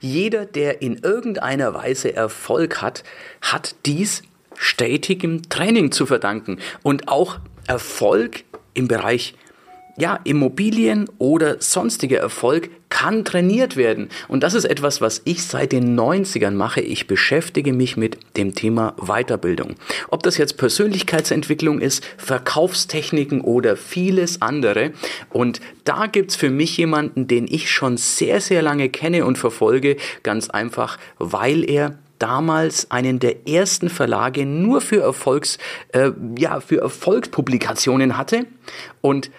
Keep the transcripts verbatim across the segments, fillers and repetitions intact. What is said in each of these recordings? Jeder, der in irgendeiner Weise Erfolg hat, hat dies stetigem Training zu verdanken und auch Erfolg im Bereich ja, Immobilien oder sonstiger Erfolg kann trainiert werden. Und das ist etwas, was ich seit den neunzigern mache. Ich beschäftige mich mit dem Thema Weiterbildung. Ob das jetzt Persönlichkeitsentwicklung ist, Verkaufstechniken oder vieles andere. Und da gibt's für mich jemanden, den ich schon sehr, sehr lange kenne und verfolge. Ganz einfach, weil er damals einen der ersten Verlage nur für Erfolgs, äh, ja, für Erfolgspublikationen hatte. Und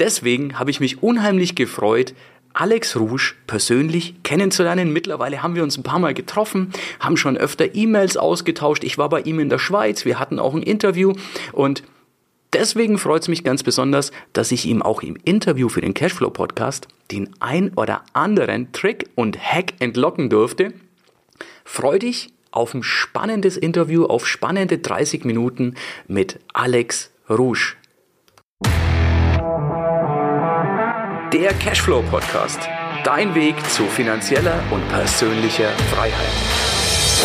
deswegen habe ich mich unheimlich gefreut, Alex Rusch persönlich kennenzulernen. Mittlerweile haben wir uns ein paar Mal getroffen, haben schon öfter E-Mails ausgetauscht. Ich war bei ihm in der Schweiz, wir hatten auch ein Interview und deswegen freut es mich ganz besonders, dass ich ihm auch im Interview für den Cashflow-Podcast den ein oder anderen Trick und Hack entlocken durfte. Freu dich auf ein spannendes Interview, auf spannende dreißig Minuten mit Alex Rusch. Der Cashflow-Podcast. Dein Weg zu finanzieller und persönlicher Freiheit.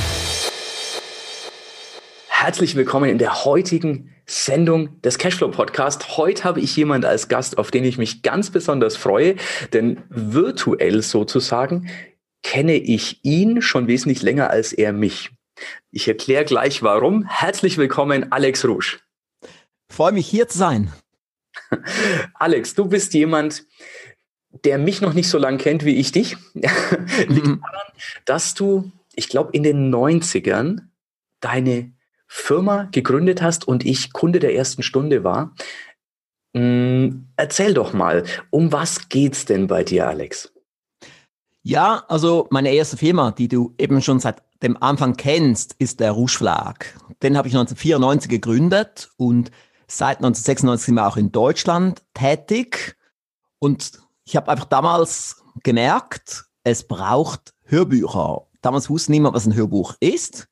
Herzlich willkommen in der heutigen Sendung des Cashflow-Podcasts. Heute habe ich jemanden als Gast, auf den ich mich ganz besonders freue, denn virtuell sozusagen kenne ich ihn schon wesentlich länger als er mich. Ich erkläre gleich warum. Herzlich willkommen, Alex Rusch. Freue mich, hier zu sein. Alex, du bist jemand, der mich noch nicht so lange kennt wie ich dich. Liegt daran, dass du, ich glaube, in den neunzigern deine Firma gegründet hast und ich Kunde der ersten Stunde war. Erzähl doch mal, um was geht's denn bei dir, Alex? Ja, also meine erste Firma, die du eben schon seit dem Anfang kennst, ist der Rusch Verlag. Den habe ich neunzehnhundertvierundneunzig gegründet und seit neunzehnhundertsechsundneunzig sind wir auch in Deutschland tätig und ich habe einfach damals gemerkt, es braucht Hörbücher. Damals wusste niemand, was ein Hörbuch ist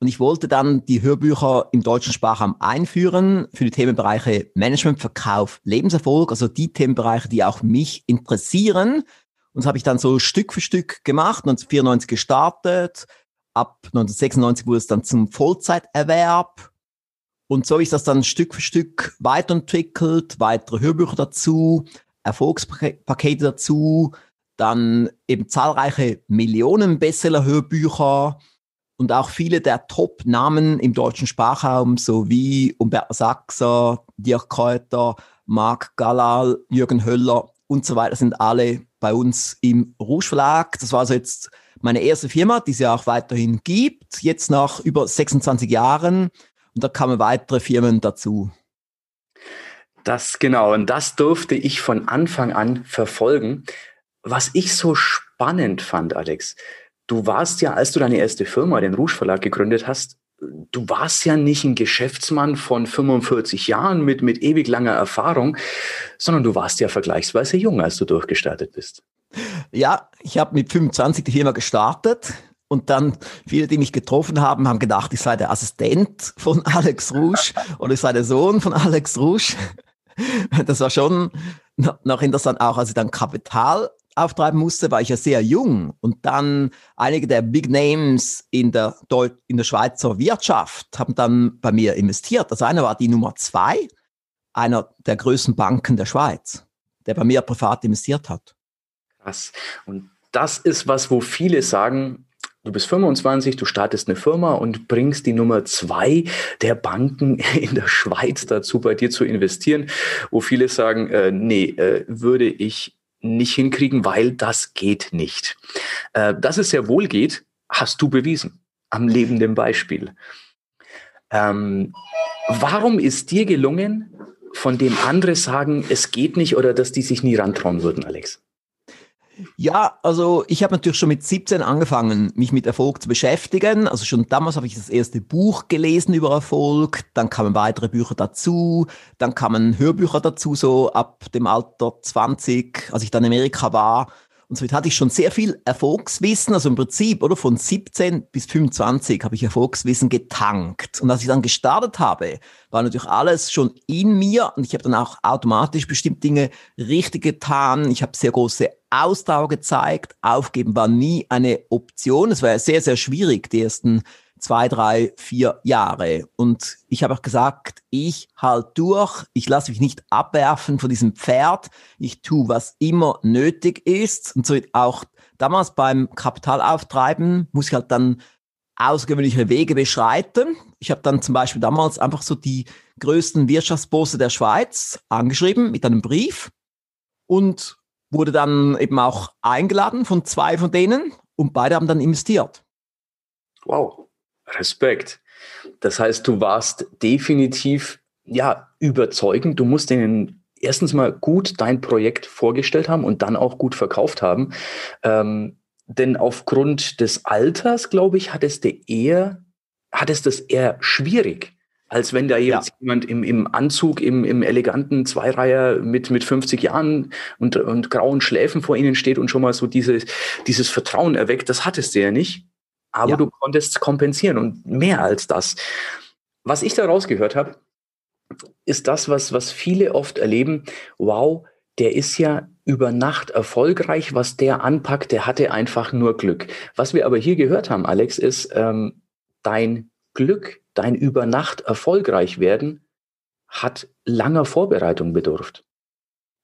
und ich wollte dann die Hörbücher im deutschen Sprachraum einführen für die Themenbereiche Management, Verkauf, Lebenserfolg, also die Themenbereiche, die auch mich interessieren und das habe ich dann so Stück für Stück gemacht, neunzehnhundertvierundneunzig gestartet, ab neunzehnhundertsechsundneunzig wurde es dann zum Vollzeiterwerb. Und so habe ich das dann Stück für Stück weiterentwickelt, weitere Hörbücher dazu, Erfolgspakete dazu, dann eben zahlreiche Millionen-Bestseller-Hörbücher und auch viele der Top-Namen im deutschen Sprachraum, so wie Umberto Saxer, Dirk Kreuter, Marc Galal, Jürgen Höller und so weiter, sind alle bei uns im Rusch Verlag. Das war also jetzt meine erste Firma, die es ja auch weiterhin gibt, jetzt nach über sechsundzwanzig Jahren. Und da kamen weitere Firmen dazu. Das genau, und das durfte ich von Anfang an verfolgen. Was ich so spannend fand, Alex, du warst ja, als du deine erste Firma, den Rusch Verlag, gegründet hast, du warst ja nicht ein Geschäftsmann von fünfundvierzig Jahren mit, mit ewig langer Erfahrung, sondern du warst ja vergleichsweise jung, als du durchgestartet bist. Ja, ich habe mit fünfundzwanzig die Firma gestartet. Und dann viele, die mich getroffen haben, haben gedacht, ich sei der Assistent von Alex Rusch oder ich sei der Sohn von Alex Rusch. Das war schon noch interessant, auch als ich dann Kapital auftreiben musste, war ich ja sehr jung. Und dann einige der Big Names in der, Deu- in der Schweizer Wirtschaft haben dann bei mir investiert. Also einer war die Nummer zwei, einer der größten Banken der Schweiz, der bei mir privat investiert hat. Krass. Und das ist was, wo viele sagen, du bist fünfundzwanzig, du startest eine Firma und bringst die Nummer zwei der Banken in der Schweiz dazu, bei dir zu investieren, wo viele sagen, äh, nee, äh, würde ich nicht hinkriegen, weil das geht nicht. Äh, dass es sehr wohl geht, hast du bewiesen, am lebenden Beispiel. Ähm, warum ist dir gelungen, von dem andere sagen, es geht nicht oder dass die sich nie rantrauen würden, Alex? Ja, also ich habe natürlich schon mit siebzehn angefangen, mich mit Erfolg zu beschäftigen. Also schon damals habe ich das erste Buch gelesen über Erfolg, dann kamen weitere Bücher dazu, dann kamen Hörbücher dazu, so ab dem Alter zwanzig, als ich dann in Amerika war. Und somit hatte ich schon sehr viel Erfolgswissen, also im Prinzip, oder, von siebzehn bis fünfundzwanzig habe ich Erfolgswissen getankt. Und als ich dann gestartet habe, war natürlich alles schon in mir und ich habe dann auch automatisch bestimmte Dinge richtig getan. Ich habe sehr große Ausdauer gezeigt. Aufgeben war nie eine Option. Es war ja sehr, sehr schwierig, die ersten zwei, drei, vier Jahre. Und ich habe auch gesagt, ich halt durch, ich lasse mich nicht abwerfen von diesem Pferd, ich tue, was immer nötig ist. Und so auch damals beim Kapitalauftreiben muss ich halt dann außergewöhnliche Wege beschreiten. Ich habe dann zum Beispiel damals einfach so die größten Wirtschaftsbosse der Schweiz angeschrieben mit einem Brief und wurde dann eben auch eingeladen von zwei von denen und beide haben dann investiert. Wow. Respekt. Das heißt, du warst definitiv ja überzeugend. Du musst denen erstens mal gut dein Projekt vorgestellt haben und dann auch gut verkauft haben. Ähm, denn aufgrund des Alters, glaube ich, hattest du eher, hattest das eher schwierig, als wenn da jetzt ja. jemand im, im Anzug, im, im eleganten Zweireiher mit, mit fünfzig Jahren und, und grauen Schläfen vor ihnen steht und schon mal so dieses, dieses Vertrauen erweckt. Das hattest du ja nicht. Aber ja. du konntest kompensieren und mehr als das. Was ich da rausgehört habe, ist das, was, was viele oft erleben. Wow, der ist ja über Nacht erfolgreich, was der anpackt, der hatte einfach nur Glück. Was wir aber hier gehört haben, Alex, ist, ähm, dein Glück, dein über Nacht erfolgreich werden, hat langer Vorbereitung bedurft.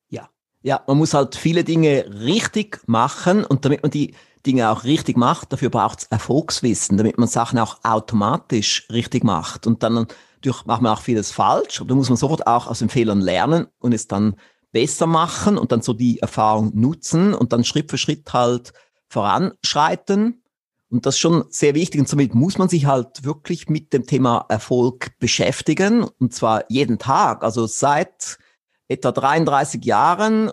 Ja, ja, man muss halt viele Dinge richtig machen und damit man die Dinge auch richtig macht, dafür braucht es Erfolgswissen, damit man Sachen auch automatisch richtig macht. Und dann natürlich macht man auch vieles falsch, aber da muss man sofort auch aus den Fehlern lernen und es dann besser machen und dann so die Erfahrung nutzen und dann Schritt für Schritt halt voranschreiten. Und das ist schon sehr wichtig und somit muss man sich halt wirklich mit dem Thema Erfolg beschäftigen und zwar jeden Tag, also seit etwa dreiunddreißig Jahren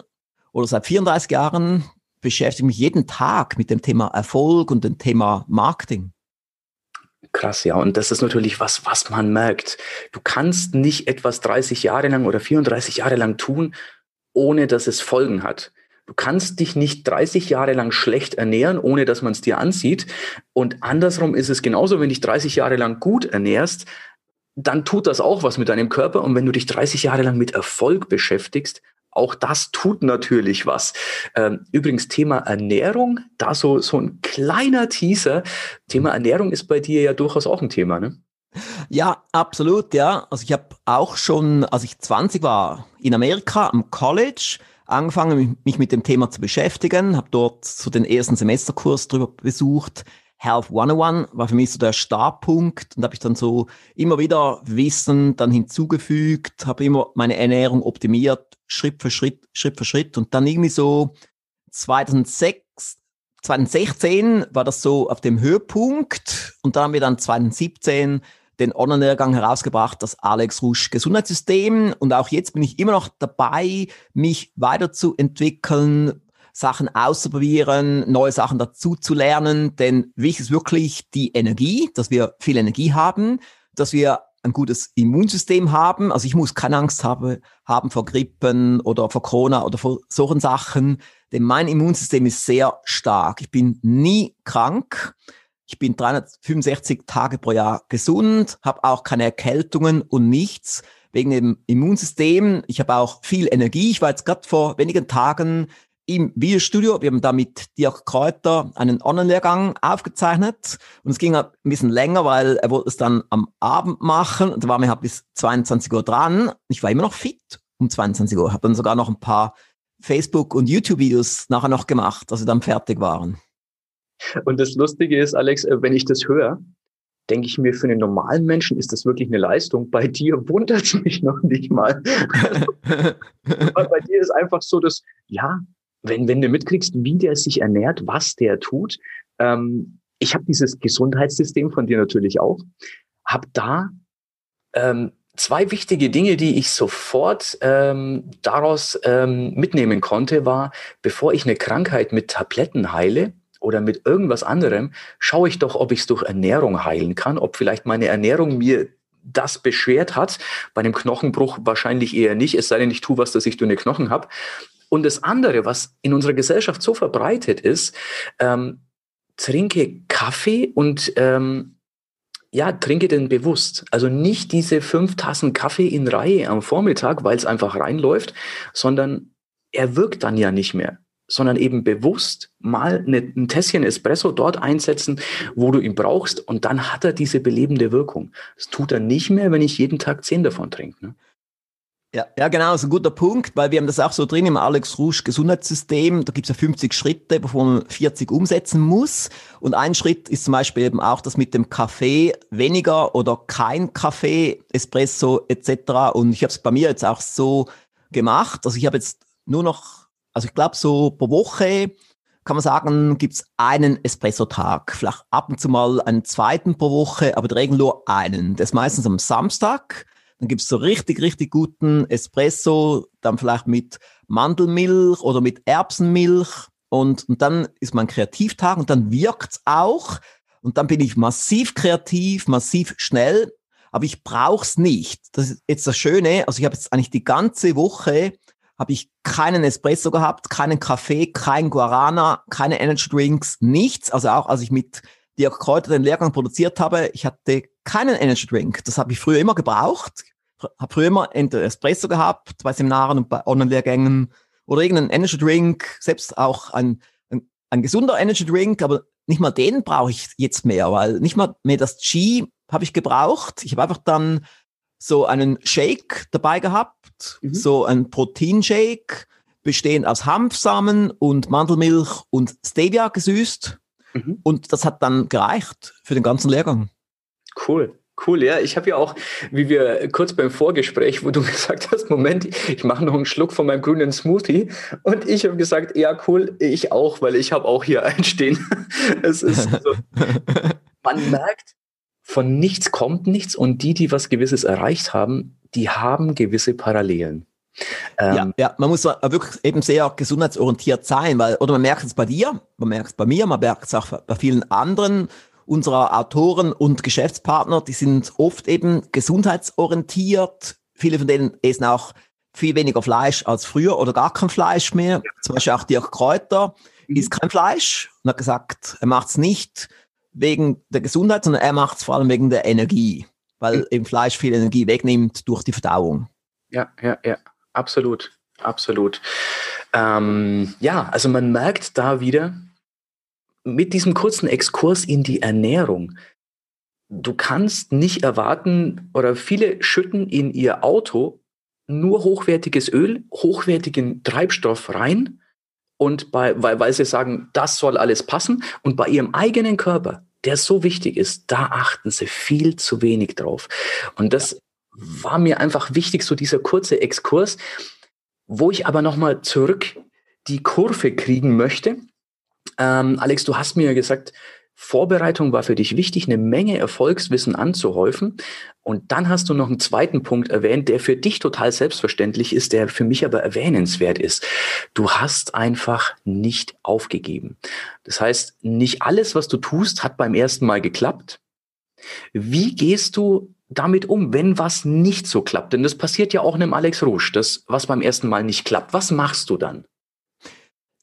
oder seit vierunddreißig Jahren beschäftige mich jeden Tag mit dem Thema Erfolg und dem Thema Marketing. Krass, ja. Und das ist natürlich was, was man merkt. Du kannst nicht etwas dreißig Jahre lang oder vierunddreißig Jahre lang tun, ohne dass es Folgen hat. Du kannst dich nicht dreißig Jahre lang schlecht ernähren, ohne dass man es dir ansieht. Und andersrum ist es genauso, wenn dich dreißig Jahre lang gut ernährst, dann tut das auch was mit deinem Körper. Und wenn du dich dreißig Jahre lang mit Erfolg beschäftigst, auch das tut natürlich was. Übrigens, Thema Ernährung, da so, so ein kleiner Teaser. Thema Ernährung ist bei dir ja durchaus auch ein Thema, ne? Ja, absolut, ja. Also ich habe auch schon, als ich zwanzig war, in Amerika am College angefangen, mich mit dem Thema zu beschäftigen, habe dort so den ersten Semesterkurs drüber besucht. Health hundertundeins war für mich so der Startpunkt und habe ich dann so immer wieder Wissen dann hinzugefügt, habe immer meine Ernährung optimiert, Schritt für Schritt, Schritt für Schritt und dann irgendwie so zweitausendsechs, zweitausendsechzehn war das so auf dem Höhepunkt und dann haben wir dann zweitausendsiebzehn den Online-Lehrgang herausgebracht, das Alex-Rusch-Gesundheitssystem und auch jetzt bin ich immer noch dabei, mich weiterzuentwickeln, Sachen auszuprobieren, neue Sachen dazu zu lernen, denn wichtig ist wirklich die Energie, dass wir viel Energie haben, dass wir ein gutes Immunsystem haben. Also ich muss keine Angst habe, haben vor Grippen oder vor Corona oder vor solchen Sachen, denn mein Immunsystem ist sehr stark. Ich bin nie krank. Ich bin dreihundertfünfundsechzig Tage pro Jahr gesund, habe auch keine Erkältungen und nichts wegen dem Immunsystem. Ich habe auch viel Energie. Ich war jetzt gerade vor wenigen Tagen im Videostudio. Wir haben da mit Dirk Kreuter einen Online-Lehrgang aufgezeichnet und es ging ein bisschen länger, weil er wollte es dann am Abend machen und da waren wir halt bis zweiundzwanzig Uhr dran. Ich war immer noch fit um zweiundzwanzig Uhr, habe dann sogar noch ein paar Facebook- und YouTube-Videos nachher noch gemacht, als wir dann fertig waren. Und das Lustige ist, Alex, wenn ich das höre, denke ich mir, für einen normalen Menschen ist das wirklich eine Leistung. Bei dir wundert es mich noch nicht mal. Bei dir ist einfach so, dass, ja, Wenn, wenn du mitkriegst, wie der sich ernährt, was der tut. Ähm, ich habe dieses Gesundheitssystem von dir natürlich auch. Habe da ähm, zwei wichtige Dinge, die ich sofort ähm, daraus ähm, mitnehmen konnte, war, bevor ich eine Krankheit mit Tabletten heile oder mit irgendwas anderem, schaue ich doch, ob ich es durch Ernährung heilen kann, ob vielleicht meine Ernährung mir das beschwert hat. Bei einem Knochenbruch wahrscheinlich eher nicht, es sei denn, ich tue was, dass ich dünne Knochen habe. Und das andere, was in unserer Gesellschaft so verbreitet ist, ähm, trinke Kaffee und ähm, ja, trinke den bewusst. Also nicht diese fünf Tassen Kaffee in Reihe am Vormittag, weil es einfach reinläuft, sondern er wirkt dann ja nicht mehr, sondern eben bewusst mal eine, ein Tässchen Espresso dort einsetzen, wo du ihn brauchst, und dann hat er diese belebende Wirkung. Das tut er nicht mehr, wenn ich jeden Tag zehn davon trinke. Ne? Ja, ja, genau, das ist ein guter Punkt, weil wir haben das auch so drin im Alex-Rusch-Gesundheitssystem. Da gibt es ja fünfzig Schritte, bevor man vierzig umsetzen muss. Und ein Schritt ist zum Beispiel eben auch das mit dem Kaffee, weniger oder kein Kaffee, Espresso et cetera. Und ich habe es bei mir jetzt auch so gemacht. Also ich habe jetzt nur noch, also ich glaube so pro Woche kann man sagen, gibt es einen Espresso-Tag. Vielleicht ab und zu mal einen zweiten pro Woche, aber in der Regel nur einen. Das ist meistens am Samstag. Dann gibt es so richtig, richtig guten Espresso, dann vielleicht mit Mandelmilch oder mit Erbsenmilch. Und, und dann ist man Kreativtag und dann wirkt es auch. Und dann bin ich massiv kreativ, massiv schnell, aber ich brauche es nicht. Das ist jetzt das Schöne. Also ich habe jetzt eigentlich die ganze Woche habe ich keinen Espresso gehabt, keinen Kaffee, keinen Guarana, keine Energy Drinks, nichts. Also auch als ich mit Dirk Kreuter den Lehrgang produziert habe, ich hatte keinen Energy Drink. Das habe ich früher immer gebraucht. Habe früher immer entweder Espresso gehabt, bei Seminaren und bei Online-Lehrgängen oder irgendeinen Energy Drink, selbst auch ein, ein, ein gesunder Energy Drink, aber nicht mal den brauche ich jetzt mehr, weil nicht mal mehr das G habe ich gebraucht. Ich habe einfach dann so einen Shake dabei gehabt, mhm. so einen Proteinshake, bestehend aus Hanfsamen und Mandelmilch und Stevia gesüßt. Mhm. Und das hat dann gereicht für den ganzen Lehrgang. Cool, cool, ja. Ich habe ja auch, wie wir kurz beim Vorgespräch, wo du gesagt hast, Moment, ich mache noch einen Schluck von meinem grünen Smoothie, und ich habe gesagt, ja cool, ich auch, weil ich habe auch hier einstehen. Es ist so, man merkt, von nichts kommt nichts, und die, die was Gewisses erreicht haben, die haben gewisse Parallelen. Ähm, ja, ja, man muss wirklich eben sehr gesundheitsorientiert sein, weil, oder man merkt es bei dir, man merkt es bei mir, man merkt es auch bei vielen anderen unserer Autoren und Geschäftspartner, die sind oft eben gesundheitsorientiert. Viele von denen essen auch viel weniger Fleisch als früher oder gar kein Fleisch mehr. Zum Beispiel auch Dirk Kreuter mhm. isst kein Fleisch und hat gesagt, er macht es nicht wegen der Gesundheit, sondern er macht es vor allem wegen der Energie, weil mhm. eben Fleisch viel Energie wegnimmt durch die Verdauung. Ja, ja, ja, absolut, absolut. Ähm, ja, also man merkt da wieder, mit diesem kurzen Exkurs in die Ernährung. Du kannst nicht erwarten, oder viele schütten in ihr Auto nur hochwertiges Öl, hochwertigen Treibstoff rein, und bei, weil, weil sie sagen, das soll alles passen. Und bei ihrem eigenen Körper, der so wichtig ist, da achten sie viel zu wenig drauf. Und das war mir einfach wichtig, so dieser kurze Exkurs, wo ich aber nochmal zurück die Kurve kriegen möchte. Ähm, Alex, du hast mir gesagt, Vorbereitung war für dich wichtig, eine Menge Erfolgswissen anzuhäufen. Und dann hast du noch einen zweiten Punkt erwähnt, der für dich total selbstverständlich ist, der für mich aber erwähnenswert ist. Du hast einfach nicht aufgegeben. Das heißt, nicht alles, was du tust, hat beim ersten Mal geklappt. Wie gehst du damit um, wenn was nicht so klappt? Denn das passiert ja auch einem Alex Rusch, das, was beim ersten Mal nicht klappt. Was machst du dann?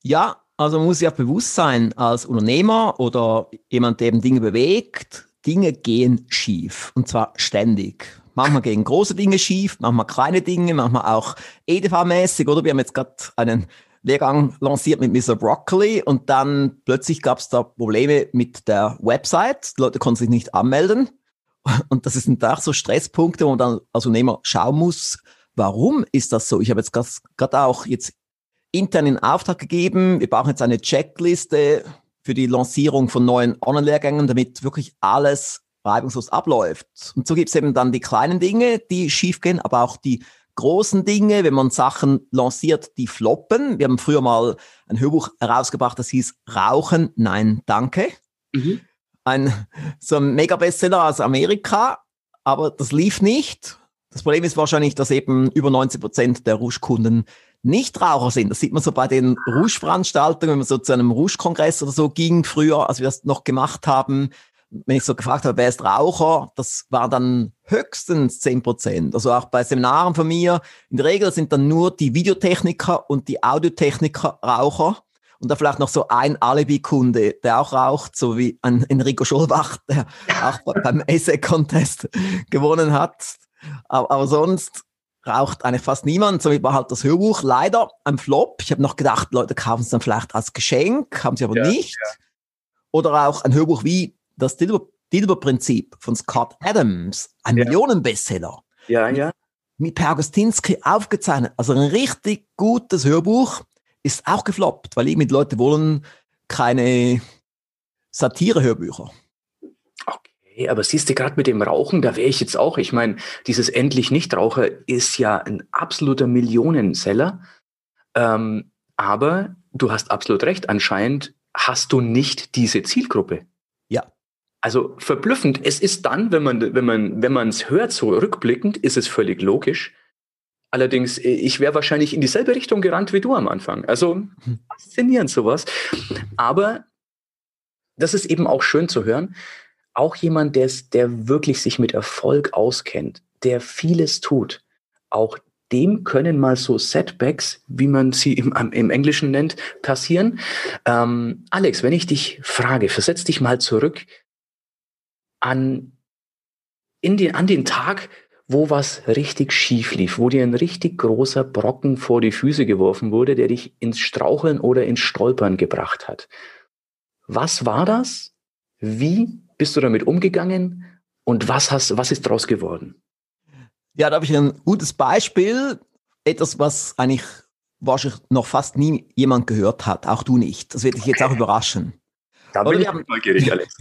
Ja, also man muss sich auch bewusst sein, als Unternehmer oder jemand, der eben Dinge bewegt, Dinge gehen schief, und zwar ständig. Manchmal gehen große Dinge schief, manchmal kleine Dinge, manchmal auch E D V-mäßig, oder? Wir haben jetzt gerade einen Lehrgang lanciert mit Mister Broccoli, und dann plötzlich gab es da Probleme mit der Website, die Leute konnten sich nicht anmelden, und das sind auch so Stresspunkte, wo man dann als Unternehmer schauen muss, warum ist das so? Ich habe jetzt gerade auch jetzt intern in Auftrag gegeben, wir brauchen jetzt eine Checkliste für die Lancierung von neuen Online-Lehrgängen, damit wirklich alles reibungslos abläuft. Und so gibt es eben dann die kleinen Dinge, die schiefgehen, aber auch die großen Dinge, wenn man Sachen lanciert, die floppen. Wir haben früher mal ein Hörbuch herausgebracht, das hieß Rauchen, nein, danke. Mhm. Ein, so ein Mega-Bestseller aus Amerika, aber das lief nicht. Das Problem ist wahrscheinlich, dass eben über neunzig Prozent der Rusch-Kunden Nichtraucher sind. Das sieht man so bei den Rusch-Veranstaltungen, wenn man so zu einem Rusch-Kongress oder so ging früher, als wir das noch gemacht haben. wenn ich so gefragt habe, wer ist Raucher, das war dann höchstens zehn Prozent. Also auch bei Seminaren von mir, in der Regel sind dann nur die Videotechniker und die Audiotechniker Raucher. Und da vielleicht noch so ein Alibi-Kunde, der auch raucht, so wie ein Enrico Schulbach, der auch beim Essay-Contest gewonnen hat. Aber, aber sonst raucht eigentlich fast niemand. Somit war halt das Hörbuch leider ein Flop. Ich habe noch gedacht, Leute kaufen es dann vielleicht als Geschenk, haben sie aber ja, nicht. Ja. Oder auch ein Hörbuch wie das Dilberprinzip von Scott Adams, ein ja. Millionenbestseller. Ja, ja. Mit Per Augustinski aufgezeichnet. Also ein richtig gutes Hörbuch. Ist auch gefloppt, weil irgendwie die Leute wollen keine Satire-Hörbücher. Okay, aber siehst du, gerade mit dem Rauchen, da wäre ich jetzt auch. Ich meine, dieses Endlich-Nichtraucher ist ja ein absoluter Millionenseller. Ähm, aber du hast absolut recht, anscheinend hast du nicht diese Zielgruppe. Ja. Also verblüffend. Es ist dann, wenn man es wenn man, wenn man's hört, so rückblickend, ist es völlig logisch. Allerdings, ich wäre wahrscheinlich in dieselbe Richtung gerannt wie du am Anfang. Also faszinierend sowas. Aber das ist eben auch schön zu hören. Auch jemand, der's, der wirklich sich mit Erfolg auskennt, der vieles tut, auch dem können mal so Setbacks, wie man sie im, im Englischen nennt, passieren. Ähm, Alex, wenn ich dich frage, versetz dich mal zurück an, in den, an den Tag, wo was richtig schief lief, wo dir ein richtig großer Brocken vor die Füße geworfen wurde, der dich ins Straucheln oder ins Stolpern gebracht hat. Was war das? Wie bist du damit umgegangen? Und was hast, was ist daraus geworden? Ja, da habe ich ein gutes Beispiel. Etwas, was eigentlich wahrscheinlich noch fast nie jemand gehört hat. Auch du nicht. Das wird dich okay. jetzt auch überraschen. Da bin ich haben, neugierig, Alex.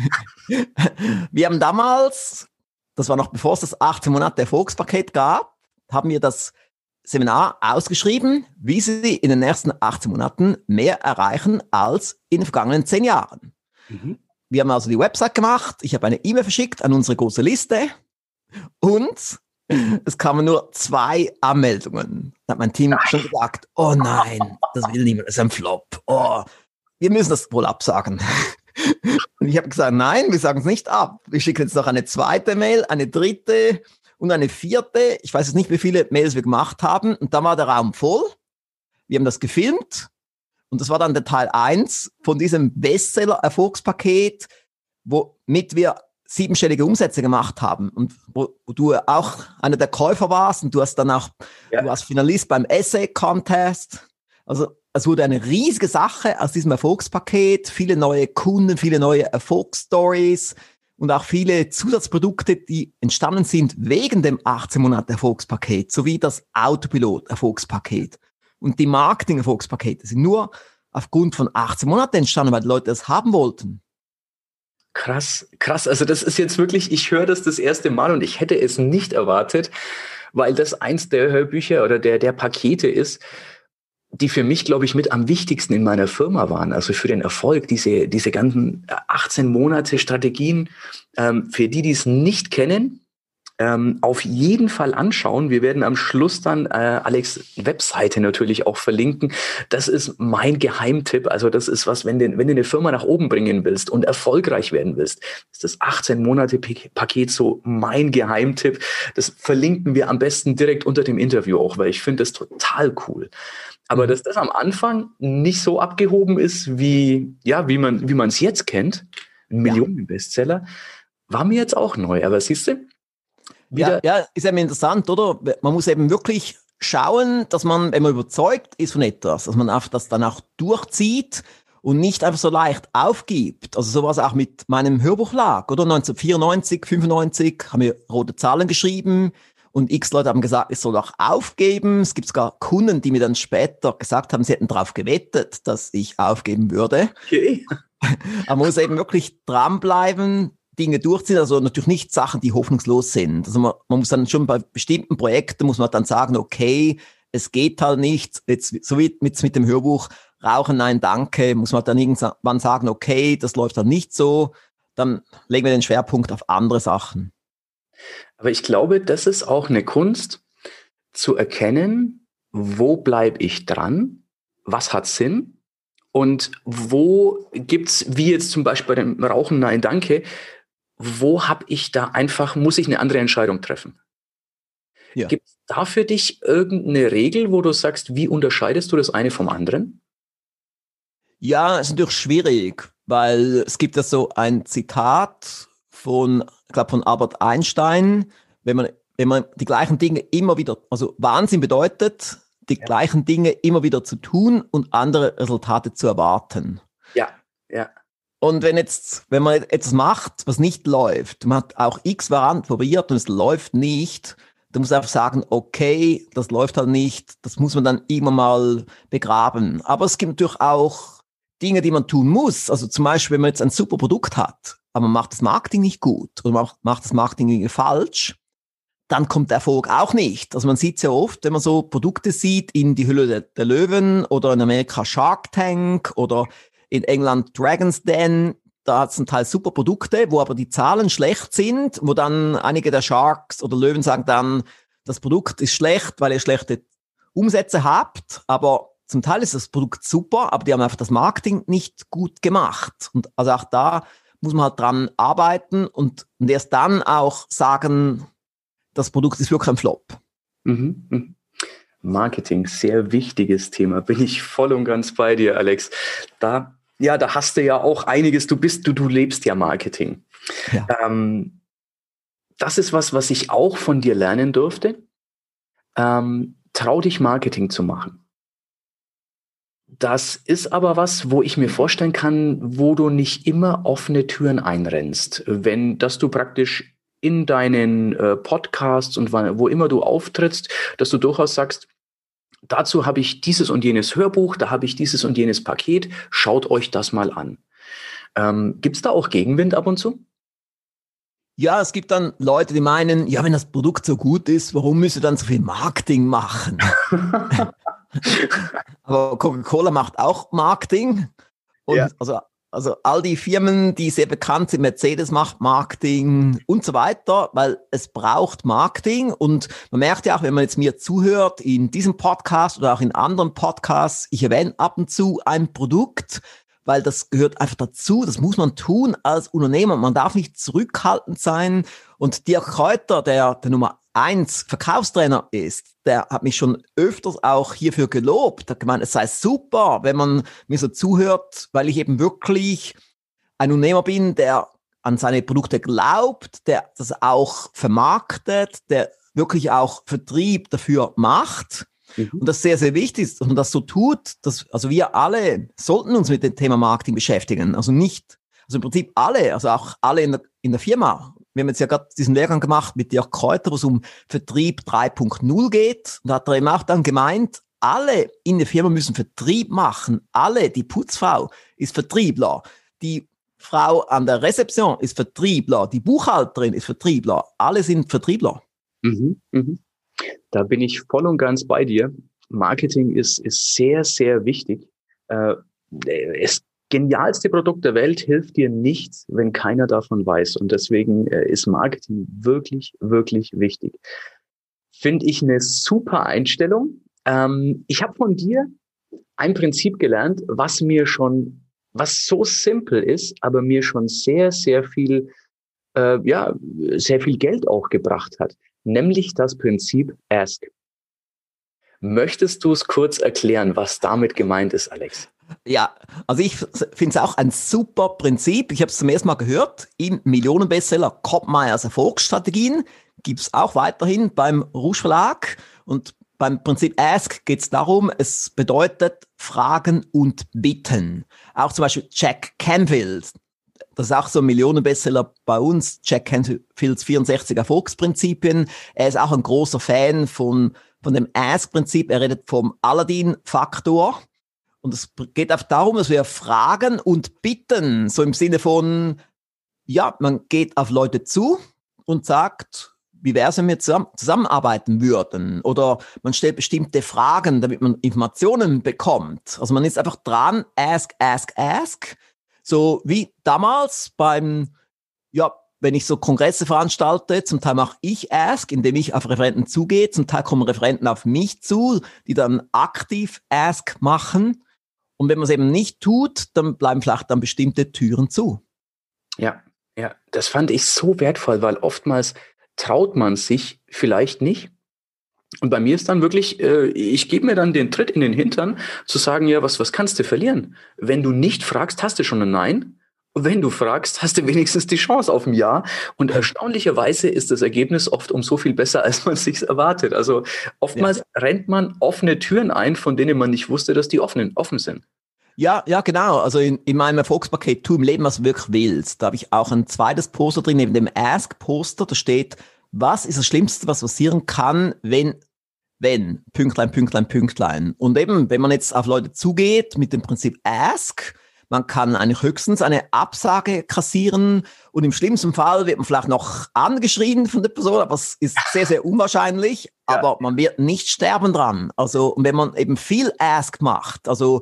Wir haben damals... Das war noch bevor es das achtzehn Monate Erfolgspaket gab, haben wir das Seminar ausgeschrieben, wie Sie in den ersten achtzehn Monaten mehr erreichen als in den vergangenen zehn Jahren. Mhm. Wir haben also die Website gemacht, ich habe eine E-Mail verschickt an unsere große Liste und es kamen nur zwei Anmeldungen. Da hat mein Team schon gesagt, oh nein, das will niemand, das ist ein Flop. Oh, wir müssen das wohl absagen. Und ich habe gesagt, nein, wir sagen es nicht ab. Ich schicke jetzt noch eine zweite Mail, eine dritte und eine vierte. Ich weiß jetzt nicht, wie viele Mails wir gemacht haben. Und dann war der Raum voll. Wir haben das gefilmt. Und das war dann der Teil eins von diesem Bestseller-Erfolgspaket, womit wir siebenstellige Umsätze gemacht haben. Und wo, wo du auch einer der Käufer warst. Und du hast dann auch, ja. du warst Finalist beim Essay-Contest. Also es wurde eine riesige Sache aus diesem Erfolgspaket, viele neue Kunden, viele neue Erfolgsstories und auch viele Zusatzprodukte, die entstanden sind wegen dem achtzehn Monate Erfolgspaket sowie das Autopilot-Erfolgspaket und die Marketing-Erfolgspakete sind nur aufgrund von achtzehn Monaten entstanden, weil die Leute es haben wollten. Krass, krass. Also das ist jetzt wirklich, ich höre das das erste Mal und ich hätte es nicht erwartet, weil das eins der Hörbücher oder der, der Pakete ist, die für mich, glaube ich, mit am wichtigsten in meiner Firma waren, also für den Erfolg, diese diese ganzen achtzehn Monate Strategien, ähm, für die, die es nicht kennen, ähm, auf jeden Fall anschauen. Wir werden am Schluss dann äh, Alex' Webseite natürlich auch verlinken. Das ist mein Geheimtipp, also das ist was, wenn du, wenn du eine Firma nach oben bringen willst und erfolgreich werden willst, ist das achtzehn Monate Paket so mein Geheimtipp. Das verlinken wir am besten direkt unter dem Interview auch, weil ich finde das total cool. Aber dass das am Anfang nicht so abgehoben ist, wie, ja, wie man, wie man es jetzt kennt, ein Millionenbestseller, war mir jetzt auch neu. Aber siehst du? Ja, ja, ist eben interessant, oder? Man muss eben wirklich schauen, dass man, wenn man überzeugt ist von etwas, dass man das dann auch durchzieht und nicht einfach so leicht aufgibt. Also sowas auch mit meinem Hörbuchlag, oder? neunzehnhundertvierundneunzig, fünfundneunzig haben wir rote Zahlen geschrieben. Und x Leute haben gesagt, ich soll auch aufgeben. Es gibt sogar Kunden, die mir dann später gesagt haben, sie hätten darauf gewettet, dass ich aufgeben würde. Okay. Man muss eben wirklich dranbleiben, Dinge durchziehen. Also natürlich nicht Sachen, die hoffnungslos sind. Also man, man muss dann schon bei bestimmten Projekten, muss man dann sagen, okay, es geht halt nicht. Jetzt, so wie mit, mit dem Hörbuch Rauchen, nein, danke, muss man dann irgendwann sagen, okay, das läuft dann nicht so. Dann legen wir den Schwerpunkt auf andere Sachen. Aber ich glaube, das ist auch eine Kunst, zu erkennen, wo bleibe ich dran, was hat Sinn und wo gibt es, wie jetzt zum Beispiel bei dem Rauchen, nein, danke, wo habe ich da einfach, muss ich eine andere Entscheidung treffen? Ja. Gibt es da für dich irgendeine Regel, wo du sagst, wie unterscheidest du das eine vom anderen? Ja, ist natürlich schwierig, weil es gibt ja so ein Zitat von, ich glaube von Albert Einstein, wenn man, wenn man die gleichen Dinge immer wieder, also Wahnsinn bedeutet, die ja. gleichen Dinge immer wieder zu tun und andere Resultate zu erwarten. Ja, ja. Und wenn jetzt, wenn man etwas macht, was nicht läuft, man hat auch x Varianten probiert und es läuft nicht, dann muss man einfach sagen, okay, das läuft halt nicht, das muss man dann immer mal begraben. Aber es gibt natürlich auch Dinge, die man tun muss. Also zum Beispiel, wenn man jetzt ein super Produkt hat, aber man macht das Marketing nicht gut oder man macht das Marketing irgendwie falsch, dann kommt der Erfolg auch nicht. Also man sieht es ja oft, wenn man so Produkte sieht in die Höhle der, der Löwen oder in Amerika Shark Tank oder in England Dragon's Den, da hat es zum Teil super Produkte, wo aber die Zahlen schlecht sind, wo dann einige der Sharks oder Löwen sagen dann, das Produkt ist schlecht, weil ihr schlechte Umsätze habt, aber zum Teil ist das Produkt super, aber die haben einfach das Marketing nicht gut gemacht. Und also auch da muss man halt dran arbeiten und, und erst dann auch sagen, das Produkt ist wirklich ein Flop. Mhm. Marketing, sehr wichtiges Thema. Bin ich voll und ganz bei dir, Alex. Da, ja, da hast du ja auch einiges. Du bist, du, du lebst ja Marketing. Ja. Ähm, das ist was, was ich auch von dir lernen durfte. Ähm, trau dich, Marketing zu machen. Das ist aber was, wo ich mir vorstellen kann, wo du nicht immer offene Türen einrennst. Wenn, dass du praktisch in deinen äh, Podcasts und wann, wo immer du auftrittst, dass du durchaus sagst, dazu habe ich dieses und jenes Hörbuch, da habe ich dieses und jenes Paket, schaut euch das mal an. Ähm, gibt es da auch Gegenwind ab und zu? Ja, es gibt dann Leute, die meinen, ja, wenn das Produkt so gut ist, warum müsst ihr dann so viel Marketing machen? Aber Coca-Cola macht auch Marketing. Und ja. also, also all die Firmen, die sehr bekannt sind, Mercedes macht Marketing und so weiter, weil es braucht Marketing. Und man merkt ja auch, wenn man jetzt mir zuhört, in diesem Podcast oder auch in anderen Podcasts, ich erwähne ab und zu ein Produkt, weil das gehört einfach dazu, das muss man tun als Unternehmer. Man darf nicht zurückhaltend sein. Und Dirk Kreuter, der, der Nummer eins Verkaufstrainer ist, der hat mich schon öfters auch hierfür gelobt. Er hat gemeint, es sei super, wenn man mir so zuhört, weil ich eben wirklich ein Unternehmer bin, der an seine Produkte glaubt, der das auch vermarktet, der wirklich auch Vertrieb dafür macht. Mhm. Und das sehr, sehr wichtig ist, dass man das so tut, dass, also wir alle sollten uns mit dem Thema Marketing beschäftigen. Also nicht, also im Prinzip alle, also auch alle in der, in der Firma. Wir haben jetzt ja gerade diesen Lehrgang gemacht mit Dirk Kreuter, wo es um Vertrieb drei Punkt null geht. Und da hat er eben auch dann gemeint, alle in der Firma müssen Vertrieb machen. Alle, die Putzfrau ist Vertriebler, die Frau an der Rezeption ist Vertriebler, die Buchhalterin ist Vertriebler. Alle sind Vertriebler. Mhm, mhm. Da bin ich voll und ganz bei dir. Marketing ist, ist sehr, sehr wichtig. Äh, es genialste Produkt der Welt hilft dir nichts, wenn keiner davon weiß. Und deswegen äh, ist Marketing wirklich, wirklich wichtig. Finde ich eine super Einstellung. Ähm, ich habe von dir ein Prinzip gelernt, was mir schon, was so simpel ist, aber mir schon sehr, sehr viel, äh, ja, sehr viel Geld auch gebracht hat. Nämlich das Prinzip Ask. Möchtest du es kurz erklären, was damit gemeint ist, Alex? Ja, also ich finde es auch ein super Prinzip. Ich habe es zum ersten Mal gehört. Im Millionenbestseller Koppmeyers Erfolgsstrategien gibt es auch weiterhin beim Rusch Verlag. Und beim Prinzip Ask geht es darum, es bedeutet Fragen und Bitten. Auch zum Beispiel Jack Canfield. Das ist auch so ein Millionenbestseller bei uns. Jack Canfields vierundsechzig Erfolgsprinzipien. Er ist auch ein großer Fan von, von dem Ask-Prinzip. Er redet vom Aladdin-Faktor. Und es geht auch darum, dass wir fragen und bitten, so im Sinne von, ja, man geht auf Leute zu und sagt, wie wäre es, wenn wir zusammen, zusammenarbeiten würden? Oder man stellt bestimmte Fragen, damit man Informationen bekommt. Also man ist einfach dran, ask, ask, ask. So wie damals beim, ja, wenn ich so Kongresse veranstalte, zum Teil mache ich Ask, indem ich auf Referenten zugehe, zum Teil kommen Referenten auf mich zu, die dann aktiv Ask machen. Und wenn man es eben nicht tut, dann bleiben vielleicht dann bestimmte Türen zu. Ja, Ja, das fand ich so wertvoll, weil oftmals traut man sich vielleicht nicht. Und bei mir ist dann wirklich, äh, ich gebe mir dann den Tritt in den Hintern, zu sagen, ja, was, was kannst du verlieren? Wenn du nicht fragst, hast du schon ein Nein. Und wenn du fragst, hast du wenigstens die Chance auf ein Ja. Und erstaunlicherweise ist das Ergebnis oft um so viel besser, als man es sich erwartet. Also oftmals ja. rennt man offene Türen ein, von denen man nicht wusste, dass die offenen, offen sind. Ja, ja, genau. Also in, in meinem Erfolgspaket, tu im Leben, was du wirklich willst. Da habe ich auch ein zweites Poster drin, neben dem Ask-Poster. Da steht, was ist das Schlimmste, was passieren kann, wenn, wenn, Pünktlein, Pünktlein, Pünktlein. Und eben, wenn man jetzt auf Leute zugeht mit dem Prinzip Ask, man kann eigentlich höchstens eine Absage kassieren und im schlimmsten Fall wird man vielleicht noch angeschrien von der Person, aber es ist sehr, sehr unwahrscheinlich, ja. aber man wird nicht sterben dran. Also wenn man eben viel Ask macht, also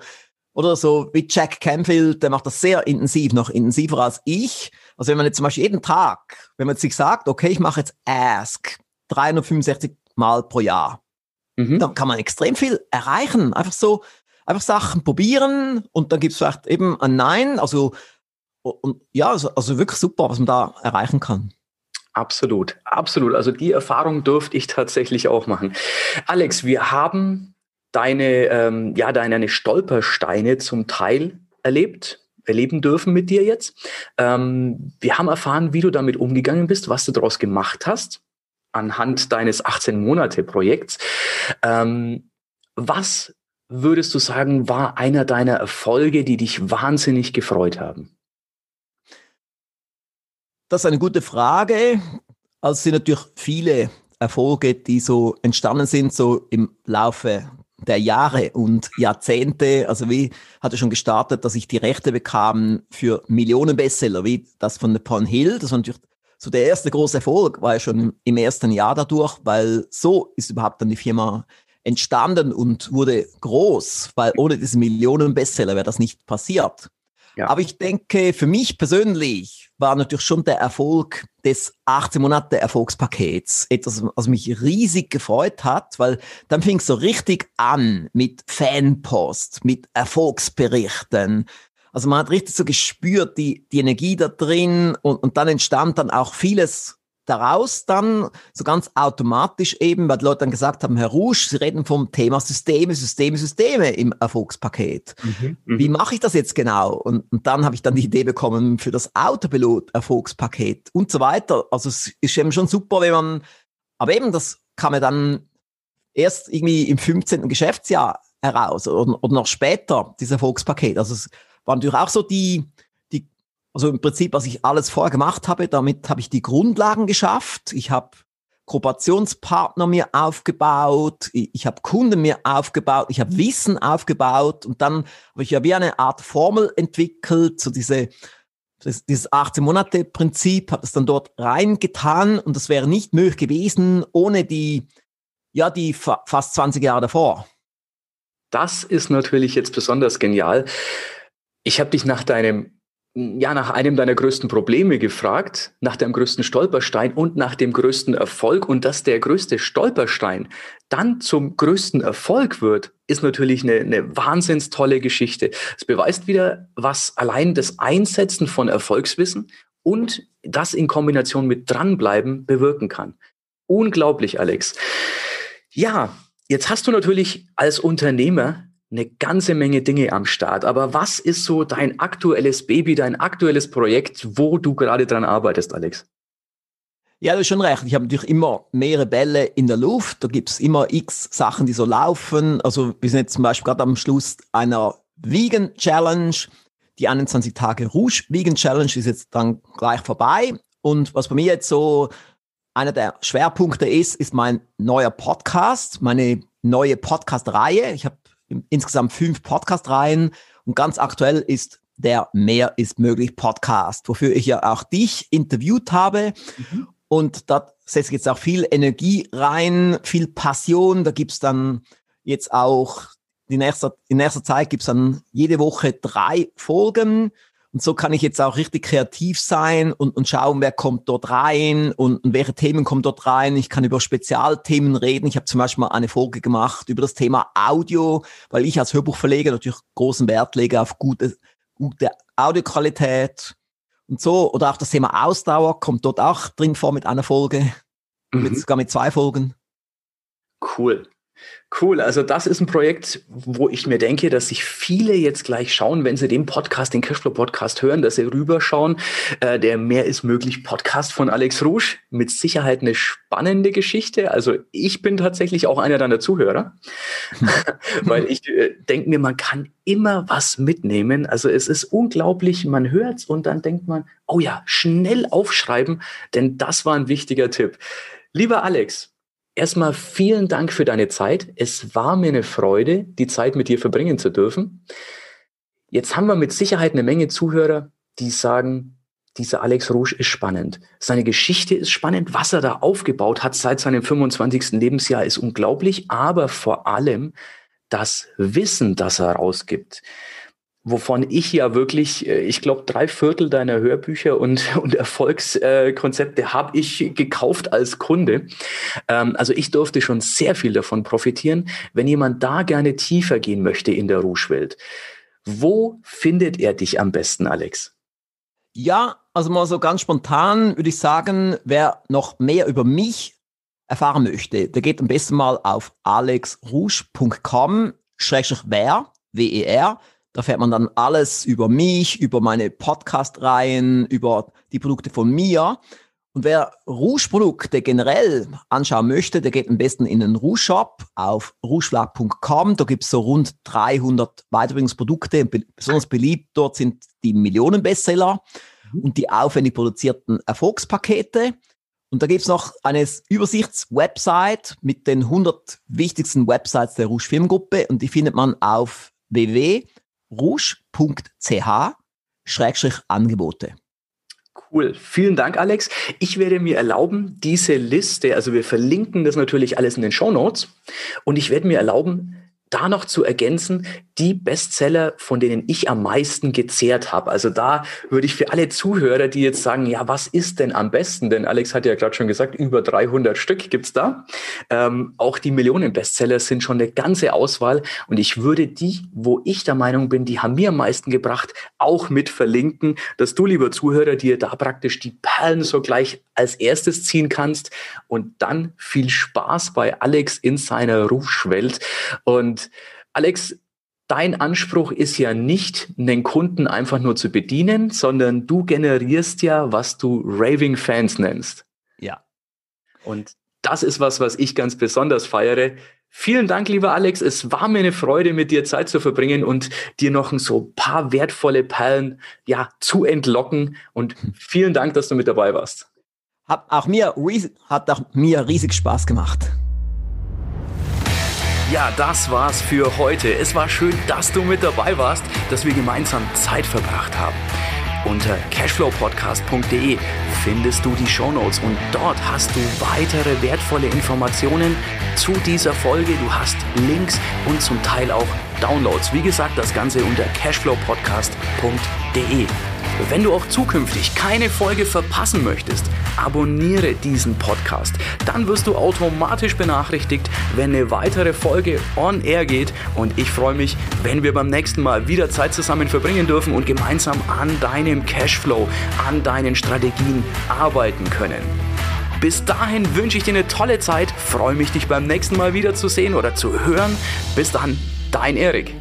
oder so wie Jack Canfield, der macht das sehr intensiv, noch intensiver als ich. Also wenn man jetzt zum Beispiel jeden Tag, wenn man sich sagt, okay, ich mache jetzt Ask dreihundertfünfundsechzig Mal pro Jahr, mhm. dann kann man extrem viel erreichen, einfach so. Einfach Sachen probieren und dann gibt es vielleicht eben ein Nein. Also, und, ja, also, also wirklich super, was man da erreichen kann. Absolut, absolut. Also die Erfahrung durfte ich tatsächlich auch machen. Alex, wir haben deine, ähm, ja, deine Stolpersteine zum Teil erlebt, erleben dürfen mit dir jetzt. Ähm, wir haben erfahren, wie du damit umgegangen bist, was du daraus gemacht hast, anhand deines achtzehn-Monate-Projekts. Ähm, was würdest du sagen, war einer deiner Erfolge, die dich wahnsinnig gefreut haben? Das ist eine gute Frage. Also es sind natürlich viele Erfolge, die so entstanden sind, so im Laufe der Jahre und Jahrzehnte. Also wie hatte schon gestartet, dass ich die Rechte bekam für Millionen-Bestseller, wie das von Napoleon Hill. Das war natürlich so der erste große Erfolg, war ja schon im ersten Jahr dadurch, weil so ist überhaupt dann die Firma entstanden und wurde groß, weil ohne diese Millionen-Bestseller wäre das nicht passiert. Ja. Aber ich denke, für mich persönlich war natürlich schon der Erfolg des achtzehn-Monate-Erfolgspakets etwas, was mich riesig gefreut hat, weil dann fing es so richtig an mit Fanpost, mit Erfolgsberichten. Also man hat richtig so gespürt, die, die Energie da drin und, und dann entstand dann auch vieles daraus dann so ganz automatisch eben, weil die Leute dann gesagt haben, Herr Rusch, Sie reden vom Thema Systeme, Systeme, Systeme im Erfolgspaket. Mhm, Wie mache ich das jetzt genau? Und, und dann habe ich dann die Idee bekommen für das Autopilot-Erfolgspaket und so weiter. Also es ist eben schon super, wenn man, aber eben das kam ja dann erst irgendwie im fünfzehnten Geschäftsjahr heraus oder, oder noch später, dieses Erfolgspaket. Also es war natürlich auch so die Also im Prinzip, was ich alles vorher gemacht habe, damit habe ich die Grundlagen geschafft. Ich habe Kooperationspartner mir aufgebaut, ich habe Kunden mir aufgebaut, ich habe Wissen aufgebaut und dann habe ich ja wie eine Art Formel entwickelt, so diese, das, dieses achtzehn-Monate-Prinzip, habe es dann dort reingetan und das wäre nicht möglich gewesen ohne die, ja, die fa- fast zwanzig Jahre davor. Das ist natürlich jetzt besonders genial. Ich habe dich nach deinem Ja, nach einem deiner größten Probleme gefragt, nach deinem größten Stolperstein und nach dem größten Erfolg. Und dass der größte Stolperstein dann zum größten Erfolg wird, ist natürlich eine, eine wahnsinns tolle Geschichte. Es beweist wieder, was allein das Einsetzen von Erfolgswissen und das in Kombination mit Dranbleiben bewirken kann. Unglaublich, Alex. Ja, jetzt hast du natürlich als Unternehmer eine ganze Menge Dinge am Start. Aber was ist so dein aktuelles Baby, dein aktuelles Projekt, wo du gerade dran arbeitest, Alex? Ja, du hast schon recht. Ich habe natürlich immer mehrere Bälle in der Luft. Da gibt es immer x Sachen, die so laufen. Also wir sind jetzt zum Beispiel gerade am Schluss einer Vegan Challenge. Die einundzwanzig Tage Rouge Vegan Challenge ist jetzt dann gleich vorbei. Und was bei mir jetzt so einer der Schwerpunkte ist, ist mein neuer Podcast, meine neue Podcast-Reihe. Ich habe insgesamt fünf Podcast-Reihen und ganz aktuell ist der Mehr ist möglich Podcast, wofür ich ja auch dich interviewt habe mhm. und da setze ich jetzt auch viel Energie rein, viel Passion, da gibt es dann jetzt auch, in nächster, in nächster Zeit gibt es dann jede Woche drei Folgen und so kann ich jetzt auch richtig kreativ sein und, und schauen, wer kommt dort rein und, und welche Themen kommen dort rein. Ich kann über Spezialthemen reden. Ich habe zum Beispiel mal eine Folge gemacht über das Thema Audio, weil ich als Hörbuchverleger natürlich großen Wert lege auf gute, gute Audioqualität. Und so, oder auch das Thema Ausdauer kommt dort auch drin vor mit einer Folge, mhm. mit, sogar mit zwei Folgen. Cool. Cool, also das ist ein Projekt, wo ich mir denke, dass sich viele jetzt gleich schauen, wenn sie den Podcast, den Cashflow-Podcast hören, dass sie rüberschauen. Äh, der Mehr ist möglich Podcast von Alex Rusch, mit Sicherheit eine spannende Geschichte. Also ich bin tatsächlich auch einer deiner Zuhörer, weil ich äh, denke mir, man kann immer was mitnehmen. Also es ist unglaublich, man hört es und dann denkt man, oh ja, schnell aufschreiben, denn das war ein wichtiger Tipp. Lieber Alex, erstmal vielen Dank für deine Zeit. Es war mir eine Freude, die Zeit mit dir verbringen zu dürfen. Jetzt haben wir mit Sicherheit eine Menge Zuhörer, die sagen, dieser Alex Rusch ist spannend. Seine Geschichte ist spannend. Was er da aufgebaut hat seit seinem fünfundzwanzigsten Lebensjahr ist unglaublich. Aber vor allem das Wissen, das er rausgibt, wovon ich ja wirklich, ich glaube, drei Viertel deiner Hörbücher und, und Erfolgskonzepte äh, habe ich gekauft als Kunde. Ähm, also ich durfte schon sehr viel davon profitieren. Wenn jemand da gerne tiefer gehen möchte in der Rusch-Welt, wo findet er dich am besten, Alex? Ja, also mal so ganz spontan würde ich sagen, wer noch mehr über mich erfahren möchte, der geht am besten mal auf alexrouge punkt com slash wer, W E R. Da fährt man dann alles über mich, über meine Podcast-Reihen, über die Produkte von mir. Und wer Rusch-Produkte generell anschauen möchte, der geht am besten in den Rusch-Shop auf rougeflag punkt com. Da gibt es so rund dreihundert Weiterbildungsprodukte. Besonders beliebt dort sind die Millionen-Bestseller und die aufwendig produzierten Erfolgspakete. Und da gibt es noch eine Übersichts-Website mit den hundert wichtigsten Websites der Rusch-Firmengruppe. Und die findet man auf w w w punkt rouge punkt c h Schrägstrich Angebote. Cool. Vielen Dank, Alex. Ich werde mir erlauben, diese Liste, also wir verlinken das natürlich alles in den Shownotes, und ich werde mir erlauben, da noch zu ergänzen, die Bestseller, von denen ich am meisten gezehrt habe. Also da würde ich für alle Zuhörer, die jetzt sagen, ja, was ist denn am besten? Denn Alex hat ja gerade schon gesagt, über dreihundert Stück gibt's da. Ähm, auch die Millionen-Bestseller sind schon eine ganze Auswahl. Und ich würde die, wo ich der Meinung bin, die haben mir am meisten gebracht, auch mit verlinken, dass du, lieber Zuhörer, dir da praktisch die Perlen so gleich als erstes ziehen kannst. Und dann viel Spaß bei Alex in seiner Ruschwelt. Und Alex, dein Anspruch ist ja nicht, einen Kunden einfach nur zu bedienen, sondern du generierst ja, was du Raving-Fans nennst. Ja. Und das ist was, was ich ganz besonders feiere. Vielen Dank, lieber Alex. Es war mir eine Freude, mit dir Zeit zu verbringen und dir noch so ein paar wertvolle Perlen, ja, zu entlocken. Und vielen Dank, dass du mit dabei warst. Hat auch mir, hat auch mir riesig Spaß gemacht. Ja, das war's für heute. Es war schön, dass du mit dabei warst, dass wir gemeinsam Zeit verbracht haben. Unter cashflow podcast punkt d e findest du die Shownotes und dort hast du weitere wertvolle Informationen zu dieser Folge. Du hast Links und zum Teil auch Downloads. Wie gesagt, das Ganze unter cashflow podcast punkt d e. Wenn du auch zukünftig keine Folge verpassen möchtest, abonniere diesen Podcast. Dann wirst du automatisch benachrichtigt, wenn eine weitere Folge on air geht. Und ich freue mich, wenn wir beim nächsten Mal wieder Zeit zusammen verbringen dürfen und gemeinsam an deinem Cashflow, an deinen Strategien arbeiten können. Bis dahin wünsche ich dir eine tolle Zeit. Freue mich, dich beim nächsten Mal wieder zu sehen oder zu hören. Bis dann, dein Erik.